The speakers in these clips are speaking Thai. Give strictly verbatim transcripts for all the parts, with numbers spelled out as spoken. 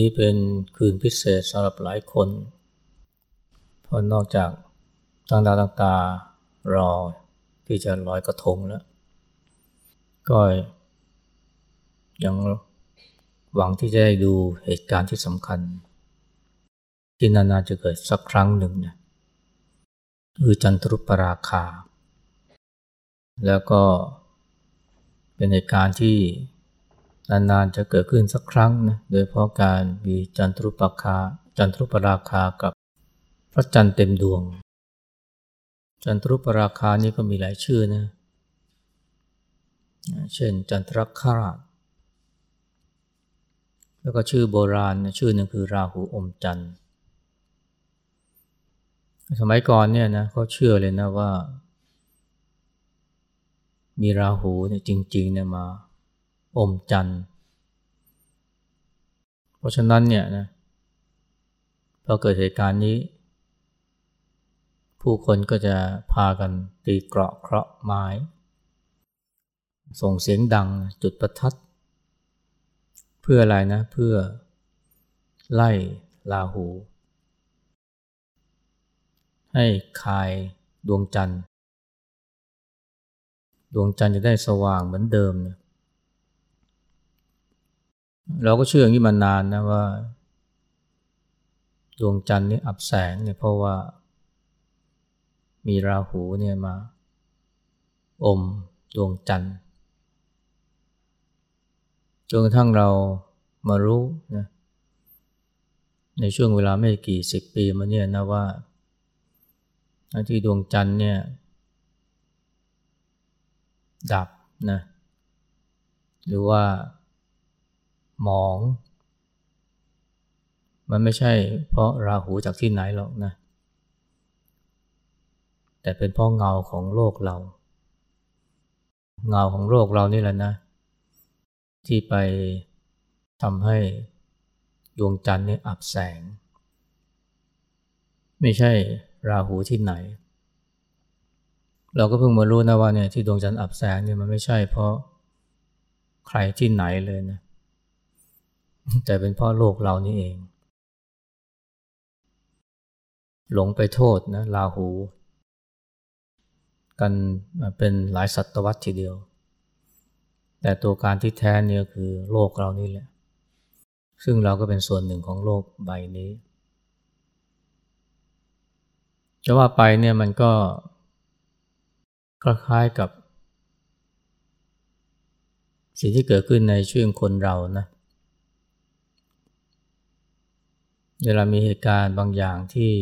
นี้เป็นคืนพิเศษสำหรับหลายคนเพราะนอกจากต่างดาวต่างดารอที่จะลอยกระทงแล้วก็ยังหวังที่จะได้ดูเหตุการณ์ที่สำคัญที่นานๆจะเกิดสักครั้งหนึ่งนะคือจันทรุปราคาแล้วก็เป็นเหตุการณ์ที่นานๆจะเกิดขึ้นสักครั้งนะโดยเพราะการมีจันทรุปราคาจันทรุปราคากับพระจันทร์เต็มดวงจันทรุปราคานี่ก็มีหลายชื่อนะเช่นจันทรคราชแล้วก็ชื่อโบราณชื่อหนึ่งคือราหูอมจันทร์สมัยก่อนเนี่ยนะเขาเชื่อเลยนะว่ามีราหูเนี่ยจริงๆเนี่ยมาอมจันทร์เพราะฉะนั้นเนี่ยนะพอเกิดเหตุการณ์นี้ผู้คนก็จะพากันตีเกราะเคราะห์ไม้ส่งเสียงดังจุดประทัดเพื่ออะไรนะเพื่อไล่ราหูให้คายดวงจันทร์ดวงจันทร์จะได้สว่างเหมือนเดิมนะเราก็เชื่ออย่างนี้มานานนะว่าดวงจันทร์นี่อับแสงเนี่ยเพราะว่ามีราหูเนี่ยมาอมดวงจันทร์จนกระทั่งเรามารู้นะในช่วงเวลาไม่กี่สิบปีมาเนี่ยนะว่าที่ดวงจันทร์เนี่ยดับนะหรือว่าหมองมันไม่ใช่เพราะราหูจากที่ไหนหรอกนะแต่เป็นเพราะเงาของโลกเราเงาของโลกเรานี่แหละนะที่ไปทำให้ดวงจันทร์เนี่ยอับแสงไม่ใช่ราหูที่ไหนเราก็เพิ่งมารู้นะว่าเนี่ยที่ดวงจันทร์อับแสงเนี่ยมันไม่ใช่เพราะใครที่ไหนเลยนะแต่เป็นเพราะโลกเรานี่เองหลงไปโทษนะราหูกันเป็นหลายศตวรรษทีเดียวแต่ตัวการที่แท้เนี่ยคือโลกเรานี่แหละซึ่งเราก็เป็นส่วนหนึ่งของโลกใบนี้จะว่าไปเนี่ยมันก็คล้ายๆกับสิ่งที่เกิดขึ้นในชีวิตคนเรานะเวลามีเหตุการณ์บางอย่างที่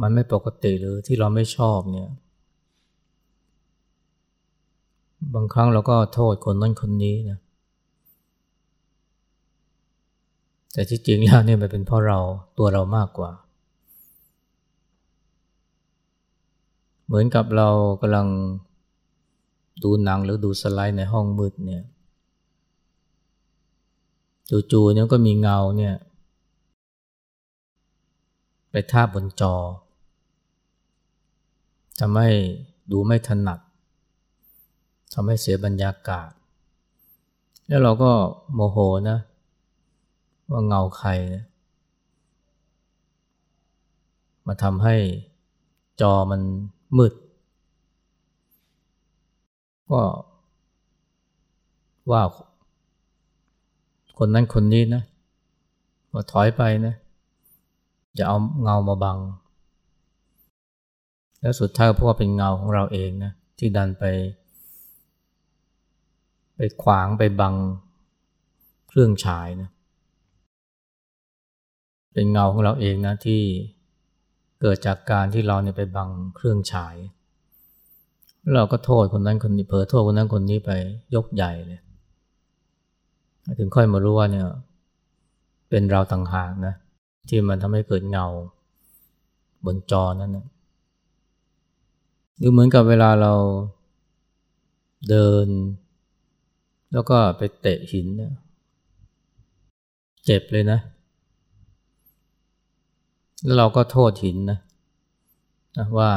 มันไม่ปกติหรือที่เราไม่ชอบเนี่ยบางครั้งเราก็โทษคนนั้นคนนี้นะแต่ที่จริงแล้วเนี่ยมันเป็นเพราะเราตัวเรามากกว่าเหมือนกับเรากำลังดูหนังหรือดูสไลด์ในห้องมืดเนี่ยจู่ๆเนี่ยก็มีเงาเนี่ยไปทาบบนจอทำให้ดูไม่ถนัดทำให้เสียบรรยากาศแล้วเราก็โมโหนะว่าเงาใครนะมาทำให้จอมันมืดก็ว่าคนนั้นคนนี้นะว่าถอยไปนะอย่าเอาเงามาบังแล้วสุดท้ายพวกเป็นเงาของเราเองนะที่ดันไปไปขวางไปบังเครื่องฉายนะเป็นเงาของเราเองนะที่เกิดจากการที่เราเนี่ยไปบังเครื่องฉายแล้วเราก็โทษคนนั้นคนนี้เผลอโทษคนนั้นคนนี้ไปยกใหญ่เลยถึงค่อยมารู้ว่าเนี่ยเป็นเราต่างหากนะที่มันทำให้เกิดเงาบนจอนั้นนะหรือเหมือนกับเวลาเราเดินแล้วก็ไปเตะหินนะเจ็บเลยนะแล้วเราก็โทษหินนะว่า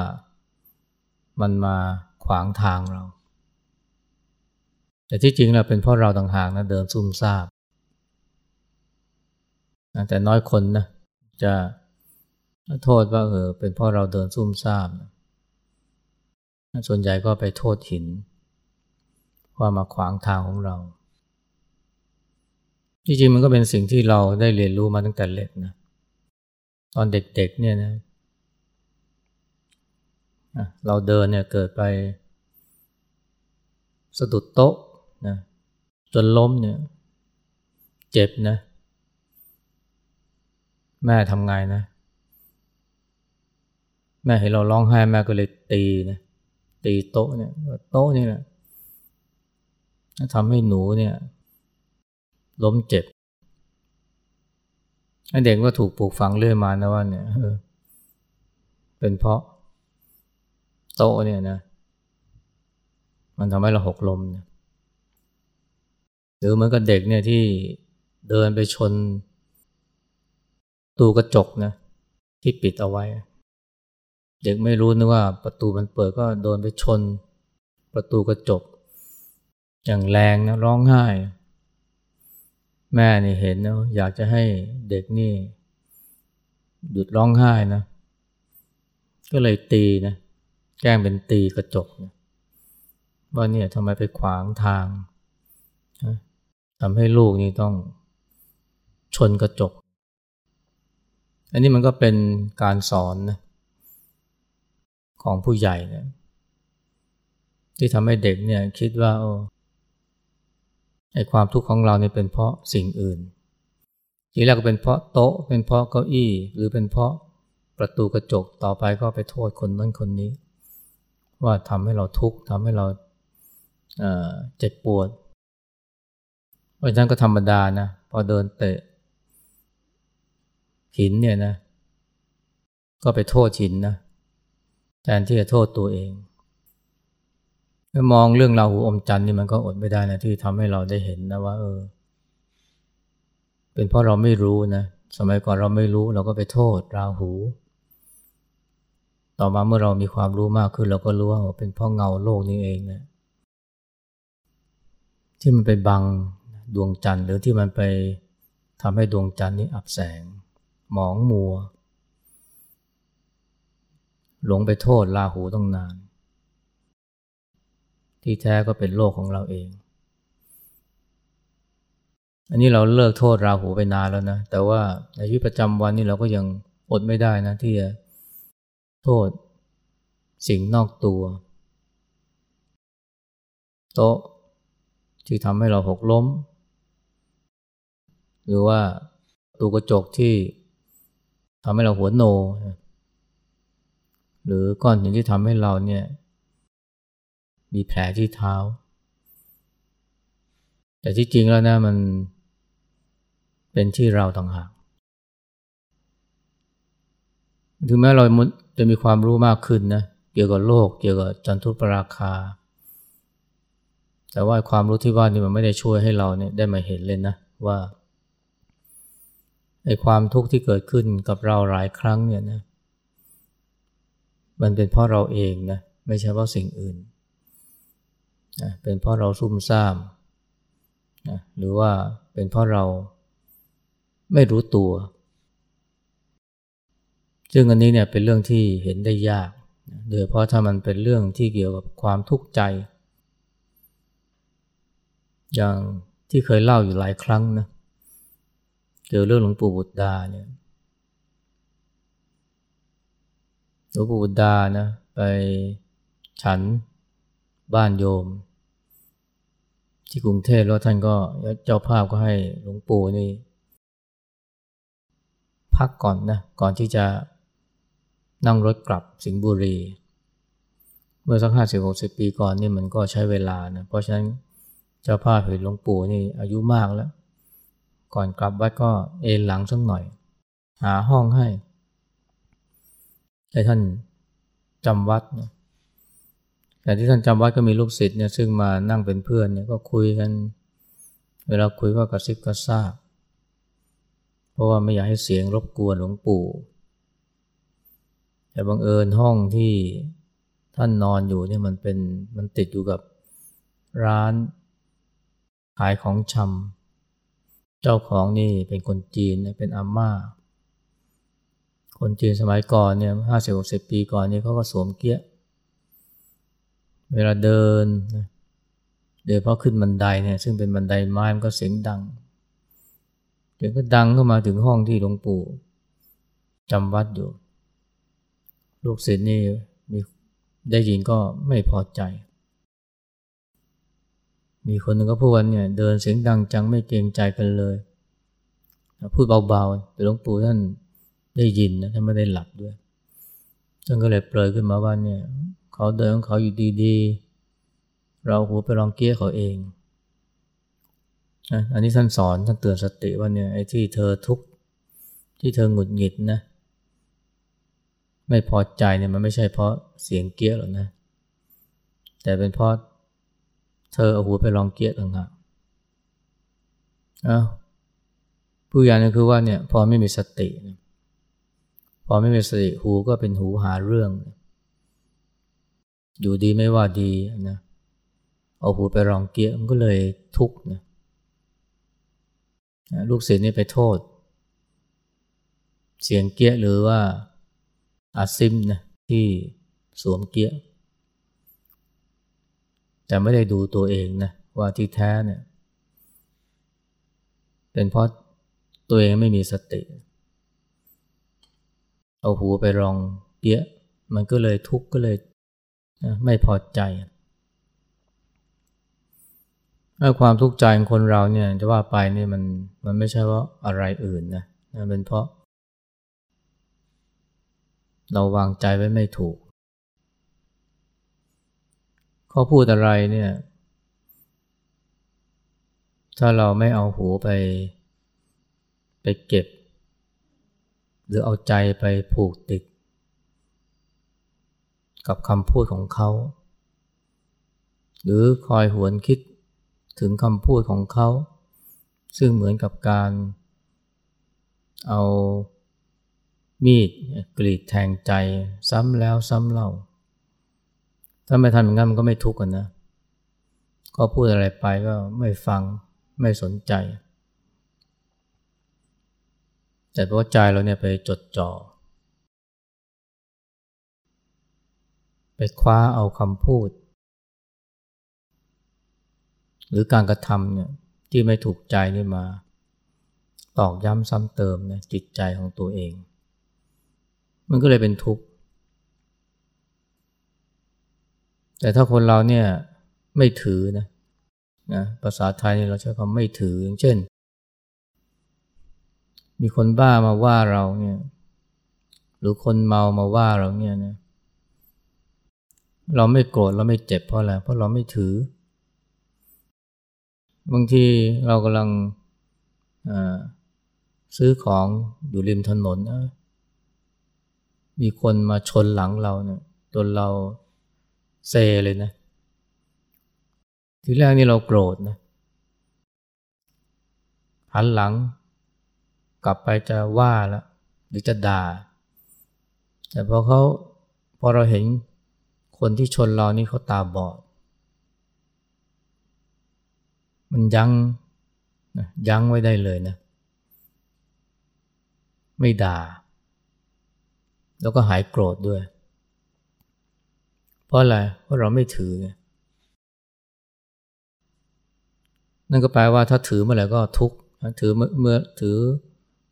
มันมาขวางทางเราแต่ที่จริงเราเป็นเพราะเราต่างหากนะเดินซุ่มซ่าม นะแต่น้อยคนนะจะโทษว่าเออเป็นเพราะเราเดินซุ่มซ่ามนะส่วนใหญ่ก็ไปโทษหินว่ามาขวางทางของเราจริงๆมันก็เป็นสิ่งที่เราได้เรียนรู้มาตั้งแต่เล็กนะตอนเด็กๆเนี่ยนะเราเดินเนี่ยเกิดไปสะดุดโต๊ะนะจนล้มเนี่ยเจ็บนะแม่ทำไงนะแม่เห็นเราร้องไห้แม่ก็เลยตีนะตีโต๊ะเนี่ยโต๊ะนี่แหละทำให้หนูเนี่ยล้มเจ็บไอ้เด็กก็ถูกปลูกฝังเรื่อยมานะว่าเนี่ยเออเป็นเพราะโต๊ะเนี่ยนะมันทำให้เราหกล้มนะหรือเหมือนกับเด็กเนี่ยที่เดินไปชนตู้กระจกนะที่ปิดเอาไว้เด็กไม่รู้นะว่าประตูมันเปิดก็โดนไปชนประตูกระจกอย่างแรงนะร้องไห้แม่นี่เห็นนะอยากจะให้เด็กนี่หยุดร้องไห้นะก็เลยตีนะแกล้งเป็นตีกระจกนะว่าเนี่ยทำไมไปขวางทางทำให้ลูกนี่ต้องชนกระจกอันนี้มันก็เป็นการสอนนะของผู้ใหญ่นะที่ทำให้เด็กเนี่ยคิดว่าโอ้ไอ้ความทุกข์ของเราเนี่ยเป็นเพราะสิ่งอื่นทีแรกก็เป็นเพราะโต๊ะเป็นเพราะเก้าอี้หรือเป็นเพราะประตูกระจกต่อไปก็ไปโทษคนนั้นคนนี้ว่าทำให้เราทุกข์ทำให้เราเอ่อเจ็บปวดเพราะฉะนั้นก็ธรรมดานะพอเดินเตะหินเนี่ยนะก็ไปโทษหินนะแทนที่จะโทษตัวเองมองเรื่องเราหูอมจันทร์นี่มันก็อดไม่ได้นะที่ทำให้เราได้เห็นนะว่าเออเป็นเพราะเราไม่รู้นะสมัยก่อนเราไม่รู้เราก็ไปโทษราหูต่อมาเมื่อเรามีความรู้มากขึ้นเราก็รู้ว่าเป็นเพราะเงาโลกนี้เองนะที่มันไปบังดวงจันทร์หรือที่มันไปทำให้ดวงจันทร์นี้อับแสงหมองมัวหลงไปโทษราหูตั้งนานที่แท้ก็เป็นโลกของเราเองอันนี้เราเลิกโทษราหูไปนานแล้วนะแต่ว่าในชีวิตประจำวันนี่เราก็ยังอดไม่ได้นะที่จะโทษสิ่งนอกตัวโต๊ะที่ทำให้เราหกล้มหรือว่าตู้กระจกที่ทำให้เราหัวโนหรือก้อนหินที่ทำให้เราเนี่ยมีแผลที่เท้าแต่ที่จริงแล้วนะมันเป็นที่เราต่างหากถึงแม้เราจะมีความรู้มากขึ้นนะเกี่ยวกับโลกเกี่ยวกับจันทรุปราคาแต่ว่าความรู้ที่ว่านี่มันไม่ได้ช่วยให้เราเนี่ยได้มาเห็นเลยนะว่าไอ้ความทุกข์ที่เกิดขึ้นกับเราหลายครั้งเนี่ยนะมันเป็นเพราะเราเองนะไม่ใช่เพราะสิ่งอื่นนะเป็นเพราะเราซุ่มซ่ามนะหรือว่าเป็นเพราะเราไม่รู้ตัวซึ่งอันนี้เนี่ยเป็นเรื่องที่เห็นได้ยากโดยเพราะถ้ามันเป็นเรื่องที่เกี่ยวกับความทุกข์ใจอย่างที่เคยเล่าอยู่หลายครั้งนะเกี่ยวเรื่องหลวงปู่บุตรดาเนี่ยหลวงปู่บุตรดานะไปฉันบ้านโยมที่กรุงเทพแล้วท่านก็เจ้าภาพก็ให้หลวงปู่นี่พักก่อนนะก่อนที่จะนั่งรถกลับสิงห์บุรีเมื่อสักห้าสิบหกสิบปีก่อนนี่มันก็ใช้เวลานะเพราะฉะนั้นเจ้าภาพเห็นหลวงปู่นี่อายุมากแล้วก่อนกลับวัดก็เอนหลังสักหน่อยหาห้องให้ให้ท่านจำวัดนะแต่ที่ท่านจำวัดก็มีลูกศิษย์เนี่ยซึ่งมานั่งเป็นเพื่อนเนี่ยก็คุยกันเวลาคุยก็กระซิบกระซาบเพราะว่าไม่อยากให้เสียงรบกวนหลวงปู่แต่บังเอิญห้องที่ท่านนอนอยู่เนี่ยมันเป็นมันติดอยู่กับร้านขายของชำ เจ้าของนี่เป็นคนจีนเป็นอาม่าคนจีนสมัยก่อนเนี่ยห้าสิบหกสิบปีก่อนนี่เขาก็สวมเกี้ยเวลาเดินเดินเพราะขึ้นบันไดเนี่ยซึ่งเป็นบันไดไม้มันก็เสียงดังเดี๋ยวก็ดังเข้ามาถึงห้องที่หลวงปู่จำวัดอยู่ลูกศิษย์นี่มีได้ยินก็ไม่พอใจมีคนหนึ่งก็พูดว่าเนี่ยเดินเสียงดังจังไม่เกรงใจกันเลยพูดเบาๆแต่หลวงปู่ท่านได้ยินนะท่านไม่ได้หลับด้วยท่านก็เลยเปรยขึ้นมาว่าเนี่ยเขาเดินของเขาอยู่ดีๆเราหูไปลองเกี้ยเขาเองอันนี้ท่านสอนท่านเตือนสติว่าเนี่ยไอ้ที่เธอทุกข์ที่เธอหงุดหงิดนะไม่พอใจเนี่ยมันไม่ใช่เพราะเสียงเกี้ยหรอกนะแต่เป็นเพราะเธอเอาหูไปลองเกี้ยต่างหากอ้าวผู้อย่างนึงคือว่าเนี่ยพอไม่มีสติพอไม่มีสติหูก็เป็นหูหาเรื่องอยู่ดีไม่ว่าดีนะเอาหูไปลองเกี้ยมันก็เลยทุกข์นะลูกศิษย์นี่ไปโทษเสียงเกี้ยหรือว่าอาซิมนะที่สวมเกี้ยแต่ไม่ได้ดูตัวเองนะว่าที่แท้เนี่ยเป็นเพราะตัวเองไม่มีสติเอาหูไปลองเกี้ยมันก็เลยทุกข์ก็เลยไม่พอใจความทุกข์ใจของคนเราเนี่ยจะว่าไปเนี่ยมันมันไม่ใช่ว่าอะไรอื่นนะมันเป็นเพราะเราวางใจไว้ไม่ถูกเขาพูดอะไรเนี่ยถ้าเราไม่เอาหูไปไปเก็บหรือเอาใจไปผูกติดกับคำพูดของเขาหรือคอยหวนคิดถึงคำพูดของเขาซึ่งเหมือนกับการเอามีดกรีดแทงใจซ้ำแล้วซ้ำเล่าถ้าไม่ทำอย่างนั้นมันก็ไม่ทุกข์กันนะก็พูดอะไรไปก็ไม่ฟังไม่สนใจแต่เพราะใจเราเนี่ยไปจดจ่อไปคว้าเอาคำพูดหรือการกระทำเนี่ยที่ไม่ถูกใจนี่มาตอกย้ำซ้ำเติมนะจิตใจของตัวเองมันก็เลยเป็นทุกข์แต่ถ้าคนเราเนี่ยไม่ถือนะนะภาษาไทยเนี่ยเราใช้คำไม่ถืออย่างเช่นมีคนบ้ามาว่าเราเนี่ยหรือคนเมามาว่าเราเนี่ยนะเราไม่โกรธเราไม่เจ็บเพราะอะไรเพราะเราไม่ถือบางทีเรากำลังซื้อของอยู่ริมถนนนะมีคนมาชนหลังเราเนี่ยจนเราเซเลยนะทีแรกนี่เราโกรธนะหันหลังกลับไปจะว่าละหรือจะด่าแต่พอเขาพอเราเห็นคนที่ชนเรานี่เขาตาบอดมันยั้งนะยั้งไว้ได้เลยนะไม่ด่าแล้วก็หายโกรธด้วยเพราะอะไรเพราะเราไม่ถือไงนั่นก็แปลว่าถ้าถือเมื่อไหร่ก็ทุกข์ถือเมื่อถือ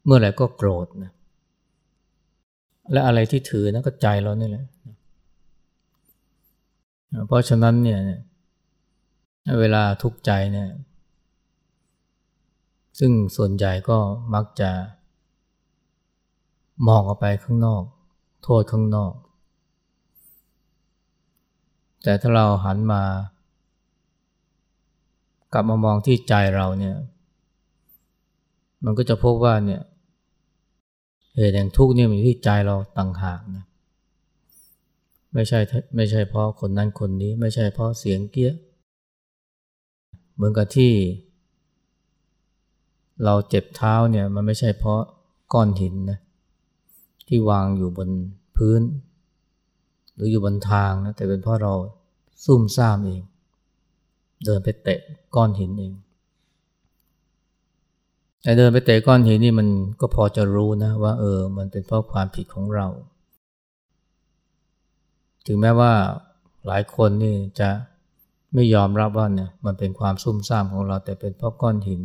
เมื่อไหร่ก็โกรธนะและอะไรที่ถือนั่นก็ใจเรานี่แหละเพราะฉะนั้นเนี่ยเวลาทุกข์ใจเนี่ยซึ่งส่วนใหญ่ก็มักจะมองออกไปข้างนอกโทษข้างนอกแต่ถ้าเราหันมากลับมามองที่ใจเราเนี่ยมันก็จะพบว่าเนี่ยเหตุแห่งทุกข์เนี่ยมันอยู่ที่ใจเราต่างหากนะไม่ใช่ไม่ใช่เพราะคนนั้นคนนี้ไม่ใช่เพราะเสียงเกี้ยเหมือนกับที่เราเจ็บเท้าเนี่ยมันไม่ใช่เพราะก้อนหินนะที่วางอยู่บนพื้นหรืออยู่บนทางนะแต่เป็นเพราะเราซุ่มซ่ามเองเดินไปเตะก้อนหินเอง เดินไปเตะก้อนหินนี่มันก็พอจะรู้นะว่าเออมันเป็นเพราะความผิดของเราถึงแม้ว่าหลายคนนี่จะไม่ยอมรับว่าเนี่ยมันเป็นความซุ่มซ่ามของเราแต่เป็นเพราะก้อนหิน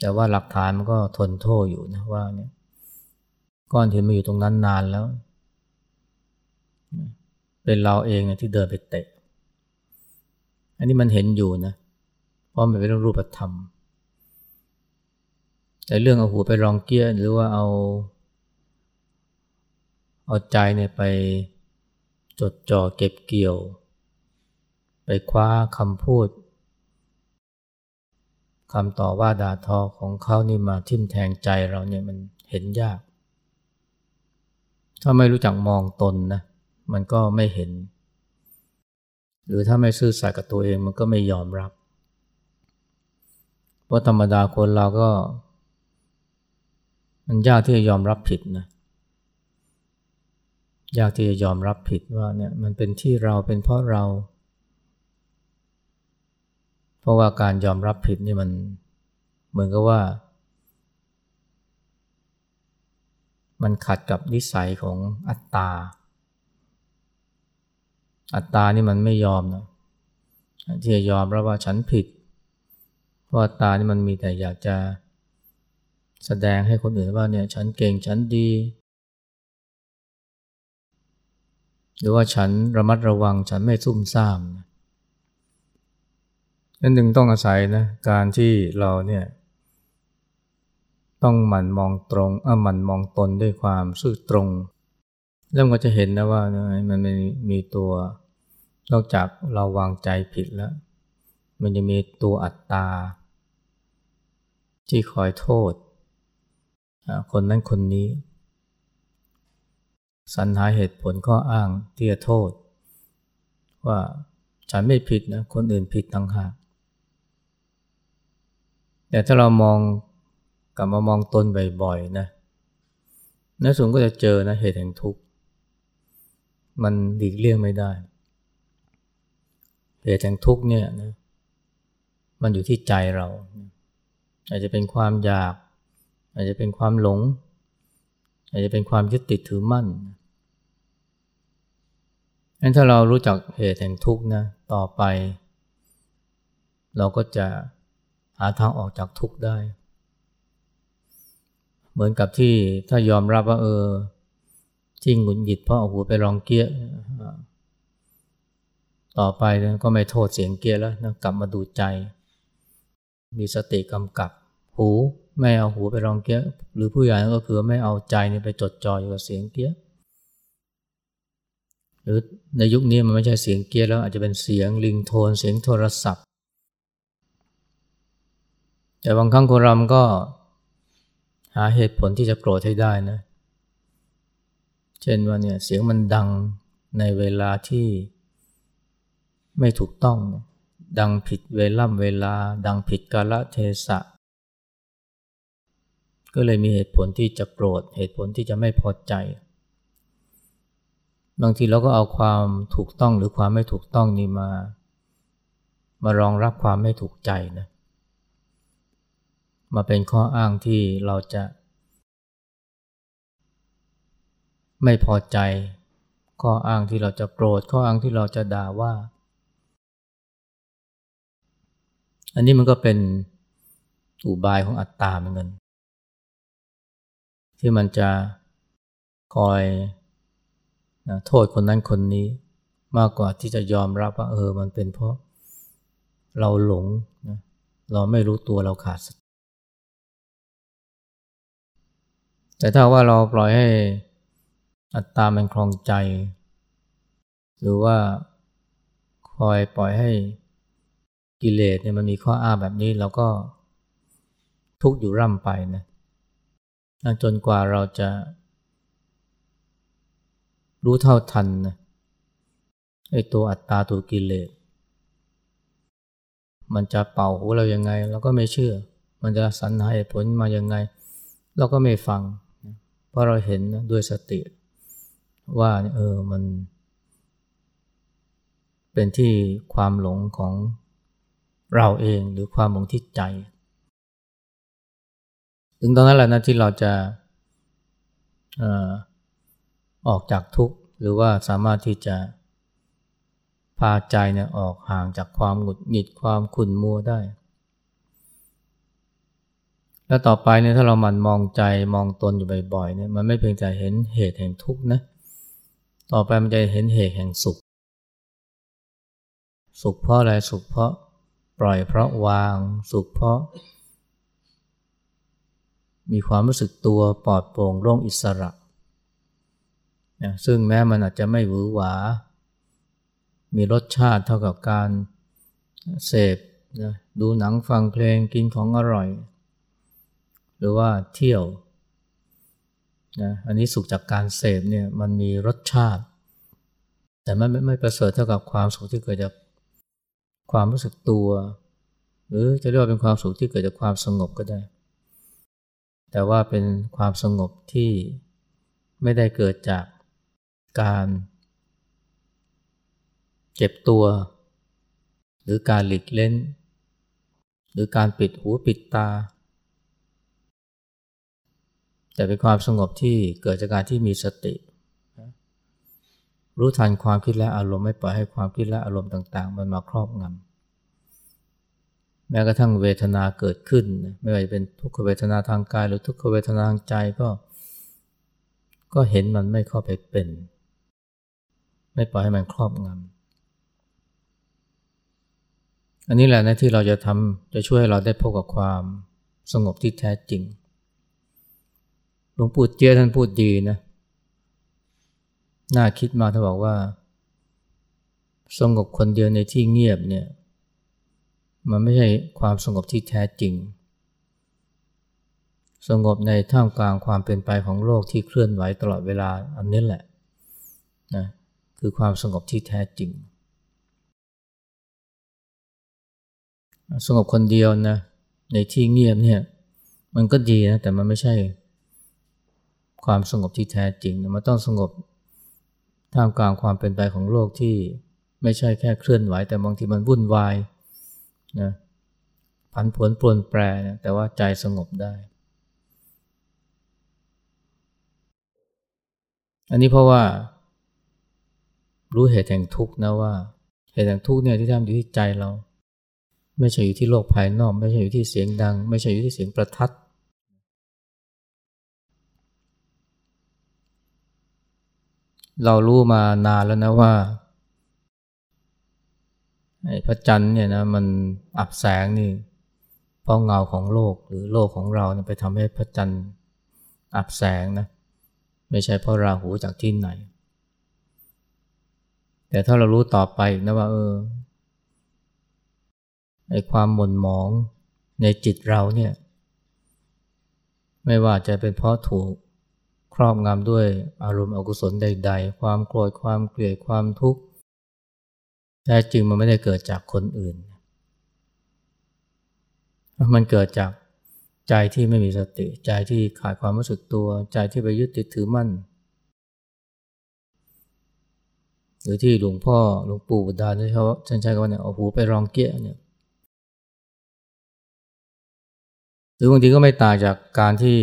แต่ว่าหลักฐานมันก็ทนโทษอยู่นะว่าเนี่ยก้อนหินมันอยู่ตรงนั้นนานแล้วเป็นเราเองที่เดินไปเตะอันนี้มันเห็นอยู่นะเพราะมันเป็นเรื่องรูปธรรมแต่เรื่องเอาหัวไปรองเกียร์หรือว่าเอาเอาใจเนี่ยไปจดจ่อเก็บเกี่ยวไปคว้าคำพูดคำต่อว่าด่าทอของเขานี่มาทิ่มแทงใจเราเนี่ยมันเห็นยากถ้าไม่รู้จักมองตนนะมันก็ไม่เห็นหรือถ้าไม่ซื่อสัตย์กับตัวเองมันก็ไม่ยอมรับเพราะธรรมดาคนเราก็มันยากที่จะยอมรับผิดนะยากที่จะยอมรับผิดว่าเนี่ยมันเป็นที่เราเป็นเพราะเราเพราะว่าการยอมรับผิดนี่มันเหมือนกับว่ามันขัดกับนิสัยของอัตตาอัตตานี่มันไม่ยอมนะที่จะยอมรับว่าฉันผิดเพราะอัตตานี่มันมีแต่อยากจะแสดงให้คนอื่นว่าเนี่ยฉันเก่งฉันดีหรือว่าฉันระมัดระวังฉันไม่ซุ่มซ่ามนั่นจึงต้องอาศัยนะการที่เราเนี่ยต้องหมั่นมองตรงอ่ะหมั่นมองตนด้วยความซื่อตรงแล้วมันก็จะเห็นนะว่ามันมีตัวนอกจากเราวางใจผิดแล้วมันจะมีตัวอัตตาที่คอยโทษคนนั้นคนนี้สรรหาเหตุผลข้ออ้างที่จะโทษว่าฉันไม่ผิดนะคนอื่นผิดต่างหากแต่ถ้าเรามองกลับมามองตนบ่อยๆนะนะสูงก็จะเจอนะเหตุแห่งทุกข์มันหลีกเลี่ยงไม่ได้เหตุแห่งทุกข์เนี่ยนะมันอยู่ที่ใจเราอาจจะเป็นความอยากอาจจะเป็นความหลงอาจจะเป็นความยึดติดถือมั่นงั้นถ้าเรารู้จักเหตุแห่งทุกข์นะต่อไปเราก็จะหาทางออกจากทุกข์ได้เหมือนกับที่ถ้ายอมรับว่าเออที่หงุดหงิดเพราะเอาหัวไปลองเกี้ยต่อไปนะก็ไม่โทษเสียงเกี้ยแล้วนะกลับมาดูใจมีสติกำกับหูไม่เอาหูไปรองเกี้ยหรือผู้ใหญ่ก็คือไม่เอาใจนี่ไปจดจ่ออยู่กับเสียงเกี้ยหรือในยุคนี้มันไม่ใช่เสียงเกี้ยแล้วอาจจะเป็นเสียงริงโทนเสียงโทรศัพท์แต่บางครั้งคนเราก็หาเหตุผลที่จะโกรธให้ได้นะเช่นว่าเนี่ยเสียงมันดังในเวลาที่ไม่ถูกต้องดังผิดเวล่ำเวลาดังผิดกาลเทศะก็เลยมีเหตุผลที่จะโกรธเหตุผลที่จะไม่พอใจบางทีเราก็เอาความถูกต้องหรือความไม่ถูกต้องนี่มามารองรับความไม่ถูกใจนะมาเป็นข้ออ้างที่เราจะไม่พอใจข้ออ้างที่เราจะโกรธข้ออ้างที่เราจะด่าว่าอันนี้มันก็เป็นอุบายของอัตตาเหมือนกันที่มันจะคอยนะโทษคนนั้นคนนี้มากกว่าที่จะยอมรับว่าเออมันเป็นเพราะเราหลงนะเราไม่รู้ตัวเราขาดสติแต่ถ้าว่าเราปล่อยให้อัตตามันครองใจหรือว่าคอยปล่อยให้กิเลสเนี่ยมันมีข้ออ้างแบบนี้เราก็ทุกข์อยู่ร่ำไปนะจนกว่าเราจะรู้เท่าทันนะไอ้ตัวอัตตาตัวกิเลสมันจะเป่าหูเรายังไงเราก็ไม่เชื่อมันจะสรรหาเหตุผลมายังไงเราก็ไม่ฟังเพราะเราเห็นนะด้วยสติว่าเออมันเป็นที่ความหลงของเราเองหรือความหลงที่ใจ ถึงตอนนั้นแหละนะที่เราจะออกจากทุกข์หรือว่าสามารถที่จะพาใจเนี่ยออกห่างจากความหงุดหงิดความขุ่นมัวได้แล้วต่อไปเนี่ยถ้าเราหมั่นมองใจมองตนอยู่บ่อยๆเนี่ยมันไม่เพียงแต่เห็นเหตุแห่งทุกข์นะต่อไปมันจะเห็นเหตุแห่งสุขสุขเพราะอะไรสุขเพราะปล่อยเพราะวางสุขเพราะมีความรู้สึกตัวปลอดโปร่งโล่งอิสระนะซึ่งแม้มันอาจจะไม่หวือหวามีรสชาติเท่ากับการเสพนะดูหนังฟังเพลงกินของอร่อยหรือว่าเที่ยวนะอันนี้สุขจากการเสพเนี่ยมันมีรสชาติแต่มันไม่ไม่ประเสริฐเท่ากับความสุขที่เกิดจากความรู้สึกตัวหรือจะเรียกว่าเป็นความสุขที่เกิดจากความสงบก็ได้แต่ว่าเป็นความสงบที่ไม่ได้เกิดจากการเจ็บตัวหรือการหลีกเล่นหรือการปิดหูปิดตาแต่เป็นความสงบที่เกิดจากการที่มีสติรู้ทันความคิดและอารมณ์ไม่ปล่อยให้ความคิดและอารมณ์ต่างๆมันมาครอบงำแม้กระทั่งเวทนาเกิดขึ้นไม่ว่าจะเป็นทุกขเวทนาทางกายหรือทุกขเวทนาทางใจก็ก็เห็นมันไม่เข้าไปเป็นไม่ปล่อยให้มันครอบงำอันนี้แหละนะที่เราจะทำจะช่วยให้เราได้พบกับความสงบที่แท้จริงหลวงปู่เจี๊ยบท่านพูดดีนะน่าคิดมากท่านบอกว่าสงบคนเดียวในที่เงียบเนี่ยมันไม่ใช่ความสงบที่แท้จริงสงบในท่ามกลางความเป็นไปของโลกที่เคลื่อนไหวตลอดเวลาอันนี้แหละนะคือความสงบที่แท้จริงสงบคนเดียวนะในที่เงียบเนี่ยมันก็ดีนะแต่มันไม่ใช่ความสงบที่แท้จริงมันต้องสงบท่ามกลางความเป็นไปของโลกที่ไม่ใช่แค่เคลื่อนไหวแต่บางทีมันวุ่นวายนะผันผวนปรวนแปรนะแต่ว่าใจสงบได้อันนี้เพราะว่ารู้เหตุแห่งทุกข์นะว่าเหตุแห่งทุกข์เนี่ยที่ทำอยู่ที่ใจเราไม่ใช่อยู่ที่โลกภายนอกไม่ใช่อยู่ที่เสียงดังไม่ใช่อยู่ที่เสียงประทัดเรารู้มานานแล้วนะว่าไอ้พระจันทร์เนี่ยนะมันอับแสงนี่เพราะเงาของโลกหรือโลกของเราไปทำให้พระจันทร์อับแสงนะไม่ใช่เพราะราหูจากที่ไหนแต่ถ้าเรารู้ต่อไปนะว่าเออไอ้ความหม่นหมองในจิตเราเนี่ยไม่ว่าจะเป็นเพราะถูกครอบงำด้วยอารมณ์อกุศลใดๆความโกรธความเกลียดความทุกข์แท้จริงมันไม่ได้เกิดจากคนอื่นมันเกิดจากใจที่ไม่มีสติใจที่ขาดความรู้สึกตัวใจที่ไปยึดติดถือมั่นหรือที่หลวงพ่อหลวงปู่บุตรดาเนี่ยเขาท่านใช้คำว่าเนี่ยเอาหูไปรองเกี้ยเนี่ยหรือบางทีก็ไม่ต่างจากการที่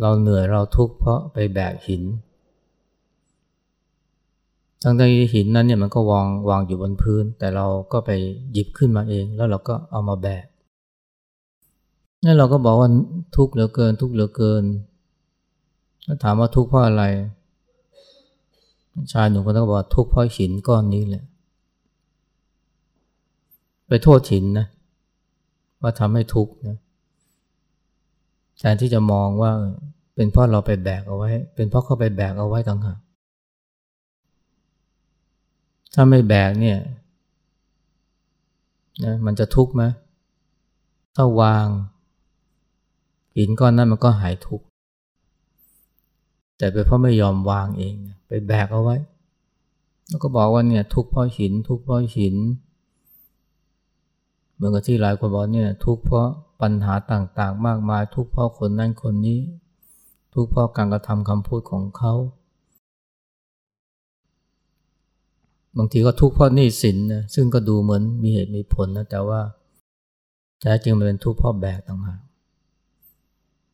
เราเหนื่อยเราทุกข์เพราะไปแบกหินทั้งที่หินนั้นเนี่ยมันก็วางวางอยู่บนพื้นแต่เราก็ไปหยิบขึ้นมาเองแล้วเราก็เอามาแบกนั่นเราก็บอกว่าทุกข์เหลือเกินทุกข์เหลือเกินแล้วถามว่าทุกข์เพราะอะไรชายหนุ่มคนนั้นก็บอกว่าทุกข์เพราะหินก้อนนี้แหละไปโทษหินนะว่าทำให้ทุกข์นะแทนที่จะมองว่าเป็นเพราะเราไปแบกเอาไว้เป็นเพราะเขาไปแบกเอาไว้ต่างหากถ้าไม่แบกเนี่ยนะมันจะทุกข์ไหมถ้าวางหินก้อนนั้นมันก็หายทุกข์แต่เป็นเพราะไม่ยอมวางเองไปแบกเอาไว้แล้วก็บอกว่าเนี่ยทุกข์เพราะหินทุกข์เพราะหินเหมือนกับที่หลายคนบอกเนี่ยทุกข์เพราะปัญหาต่างๆมากมายทุกข์เพราะคนนั้นคนนี้ทุกข์เพราะการกระทำคำพูดของเขาบางทีก็ทุกข์เพราะหนี้สินนะซึ่งก็ดูเหมือนมีเหตุมีผลนะแต่ว่า ใจจริงมันเป็นทุกข์เพราะแบกต่างหาก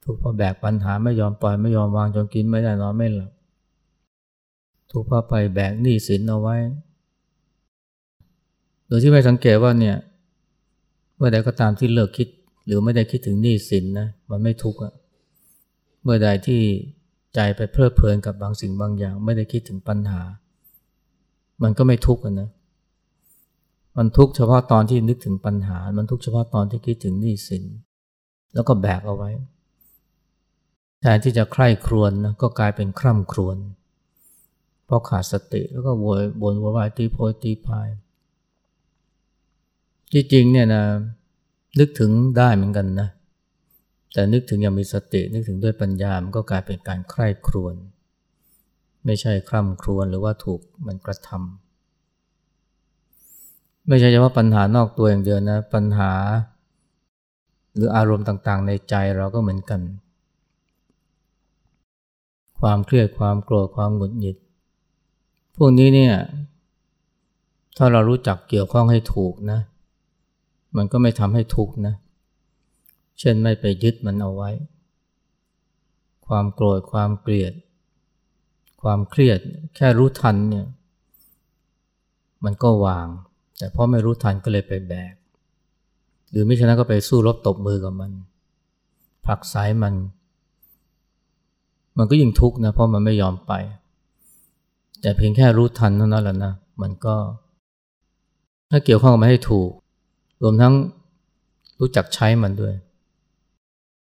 ทุกข์เพราะแบกปัญหาไม่ยอมปล่อยไม่ยอมวางจนกินไม่ได้นอนไม่หลับทุกข์เพราะไปแบกหนี้สินเอาไว้โดยที่ไม่สังเกตว่าเนี่ยเมื่อใดก็ตามที่เลิกคิดหรือไม่ได้คิดถึงหนี้สินนะมันไม่ทุกข์อะเมื่อใดที่ใจไปเพลิดเพลินกับบางสิ่งบางอย่างไม่ได้คิดถึงปัญหามันก็ไม่ทุกข์นะมันทุกข์เฉพาะตอนที่นึกถึงปัญหามันทุกข์เฉพาะตอนที่คิดถึงหนี้สินแล้วก็แบกเอาไว้แทนที่จะใคร่ครวญนะก็กลายเป็นคร่ำครวญเพราะขาดสติแล้วก็โวยบ่นโวยวายตีโพยตีพายที่จริงเนี่ยนะนึกถึงได้เหมือนกันนะแต่นึกถึงอย่างมีสตินึกถึงด้วยปัญญามันก็กลายเป็นการใคร่ครวญไม่ใช่คร่ำครวญหรือว่าถูกมันกระทำไม่ใช่เฉพาะปัญหานอกตัวอย่างเดียวนะปัญหาหรืออารมณ์ต่างๆในใจเราก็เหมือนกันความเครียดความโกรธความหงุดหงิดพวกนี้เนี่ยถ้าเรารู้จักเกี่ยวข้องให้ถูกนะมันก็ไม่ทำให้ทุกข์นะเช่นไม่ไปยึดมันเอาไว้ความโกรธความเกลียดความเครียดแค่รู้ทันเนี่ยมันก็วางแต่เพราะไม่รู้ทันก็เลยไปแบกหรือมิฉะนั้นก็ไปสู้รบตบมือกับมันผลักไสมันมันก็ยิ่งทุกข์นะเพราะมันไม่ยอมไปแต่เพียงแค่รู้ทันเท่านั้นแหละนะมันก็ถ้าเกี่ยวข้องกับมันให้ถูกรวมทั้งรู้จักใช้มันด้วย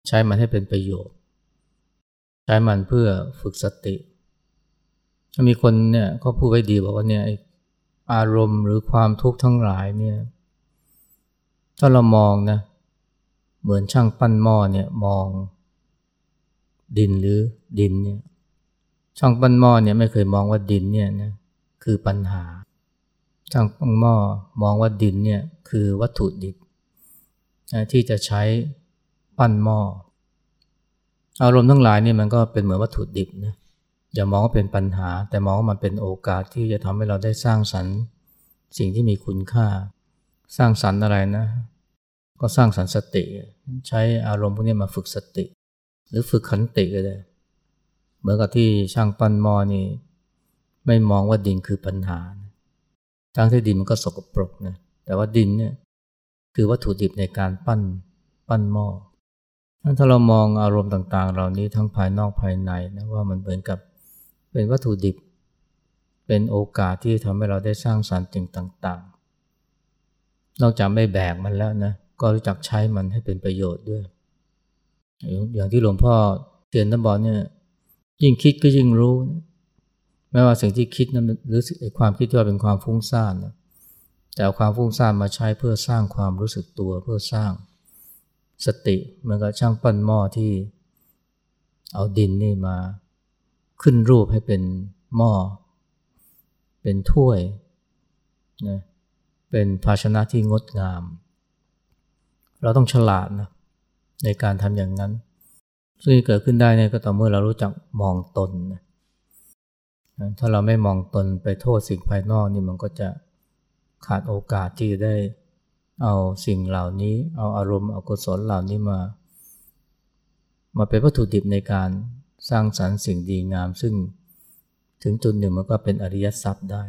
ใช้มันให้เป็นประโยชน์ใช้มันเพื่อฝึกสติมีคนเนี่ยเขาพูดไว้ดีบอกว่าเนี่ยอารมณ์หรือความทุกข์ทั้งหลายเนี่ยถ้าเรามองนะเหมือนช่างปั้นหม้อเนี่ยมองดินหรือดินเนี่ยช่างปั้นหม้อเนี่ยไม่เคยมองว่าดินเนี่ยนะคือปัญหาช่างปั้นหม้อมองว่าดินเนี่ยคือวัตถุดิบที่จะใช้ปั้นหม้ออารมณ์ทั้งหลายเนี่ยมันก็เป็นเหมือนวัตถุดิบนะอย่ามองว่าเป็นปัญหาแต่มองว่ามันเป็นโอกาสที่จะทำให้เราได้สร้างสรรค์สิ่งที่มีคุณค่าสร้างสรรค์อะไรนะก็สร้างสรรค์สติใช้อารมณ์พวกนี้มาฝึกสติหรือฝึกขันติก็ได้เหมือนกับที่ช่างปั้นหม้อนี่ไม่มองว่าดินคือปัญหาทั้งที่ดินมันก็สกปรกนะแต่ว่าดินเนี่ยคือวัตถุดิบในการปั้นปั้นหม้อถ้าเรามองอารมณ์ต่างๆเหล่านี้ทั้งภายนอกภายในนะว่ามันเหมือนกับเป็นวัตถุดิบเป็นโอกาสที่ทำให้เราได้สร้างสรรค์สิ่งต่างๆนอกจากไม่แบกมันแล้วนะก็รู้จักใช้มันให้เป็นประโยชน์ด้วยอย่างที่หลวงพ่อเตือนท่านบอกเนี่ยยิ่งคิดก็ยิ่งรู้ไม่ว่าสิ่งที่คิดนั้นหรือความคิดที่ว่าเป็นความฟุ้งซ่านนะแต่เอาความฟุ้งซ่านมาใช้เพื่อสร้างความรู้สึกตัวเพื่อสร้างสติเหมือนกับช่างปั้นหม้อที่เอาดินนี่มาขึ้นรูปให้เป็นหม้อเป็นถ้วยนะเป็นภาชนะที่งดงามเราต้องฉลาดนะในการทำอย่างนั้นซึ่งเกิดขึ้นได้เนี่ยก็ต่อเมื่อเรารู้จักมองตนนะถ้าเราไม่มองตนไปโทษสิ่งภายนอกนี่มันก็จะขาดโอกาสที่จะได้เอาสิ่งเหล่านี้เอาอารมณ์เอากุศลเหล่านี้มามาเป็นวัตถุดิบในการสร้างสรรค์สิ่งดีงามซึ่งถึงจุดหนึ่งมันก็เป็นอริยทรัพย์ได้